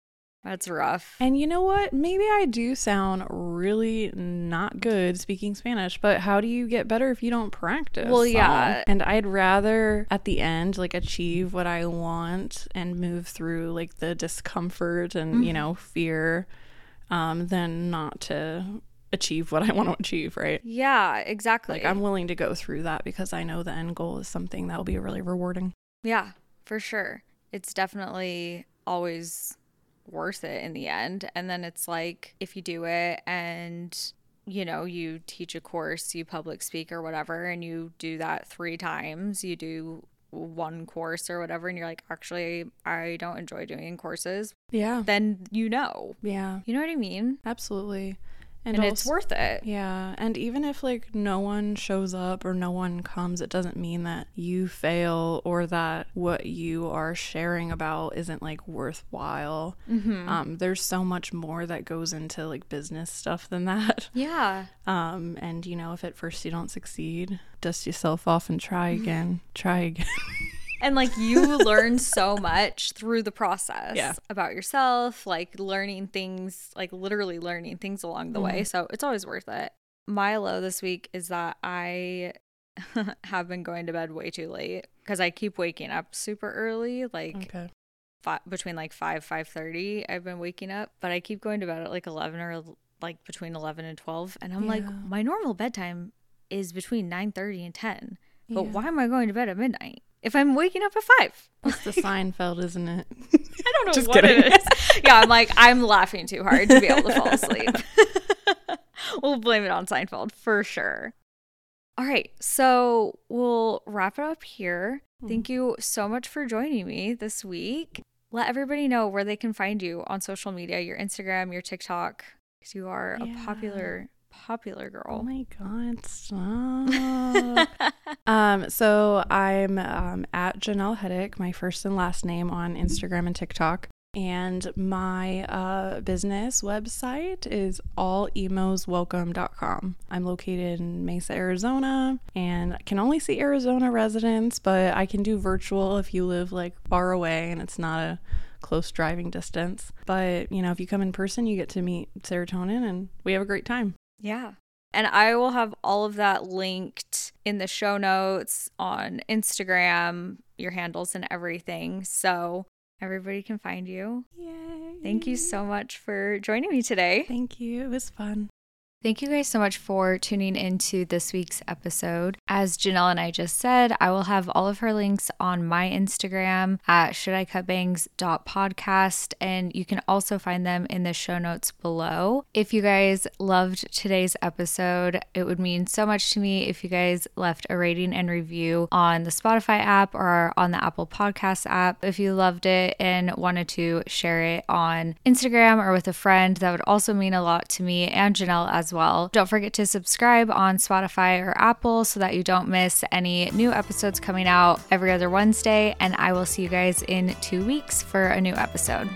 That's rough. And you know what? Maybe I do sound really not good speaking Spanish, but how do you get better if you don't practice? Well, yeah. And I'd rather at the end, like, achieve what I want and move through, like, the discomfort and, you know, fear than not to achieve what I want to achieve, right? Yeah, exactly. Like, I'm willing to go through that because I know the end goal is something that will be really rewarding. Yeah. For sure. It's definitely always worth it in the end. And then it's like, if you do it and, you know, you teach a course, you public speak or whatever, and you do that 3 times, you do one course or whatever, and you're like, actually, I don't enjoy doing courses. Yeah. Then you know. Yeah. You know what I mean? Absolutely. And also, it's worth it. Yeah. And even if, like, no one shows up or no one comes, it doesn't mean that you fail or that what you are sharing about isn't, like, worthwhile. Mm-hmm. There's so much more that goes into, like, business stuff than that. Yeah. And, you know, if at first you don't succeed, dust yourself off and try again. Try again. And, like, you learn so much through the process about yourself, like, learning things, like, literally learning things along the way. So it's always worth it. My low this week is that I have been going to bed way too late because I keep waking up super early, like, between, like, 5:30 I've been waking up. But I keep going to bed at, like, 11 or, like, between 11 and 12. And I'm like, my normal bedtime is between 9:30 and 10. But why am I going to bed at midnight? If I'm waking up at 5. That's the Seinfeld, isn't it? I don't know just what kidding. It is. Yeah, I'm like, I'm laughing too hard to be able to fall asleep. We'll blame it on Seinfeld for sure. All right, so we'll wrap it up here. Thank you so much for joining me this week. Let everybody know where they can find you on social media, your Instagram, your TikTok, because you are a popular girl. Oh my God, stop. So I'm at Janelle Hettick, my first and last name, on Instagram and TikTok. And my business website is allemoswelcome.com. I'm located in Mesa, Arizona, and I can only see Arizona residents, but I can do virtual if you live, like, far away and it's not a close driving distance. But, you know, if you come in person, you get to meet Serotonin, and we have a great time. Yeah. And I will have all of that linked in the show notes on Instagram, your handles and everything. So everybody can find you. Yay. Thank you so much for joining me today. Thank you. It was fun. Thank you guys so much for tuning into this week's episode. As Janelle and I just said, I will have all of her links on my Instagram at shouldicutbangs.podcast, and you can also find them in the show notes below. If you guys loved today's episode, it would mean so much to me if you guys left a rating and review on the Spotify app or on the Apple Podcasts app. If you loved it and wanted to share it on Instagram or with a friend, that would also mean a lot to me and Janelle as well. Don't forget to subscribe on Spotify or Apple so that you don't miss any new episodes coming out every other Wednesday. And I will see you guys in 2 weeks for a new episode.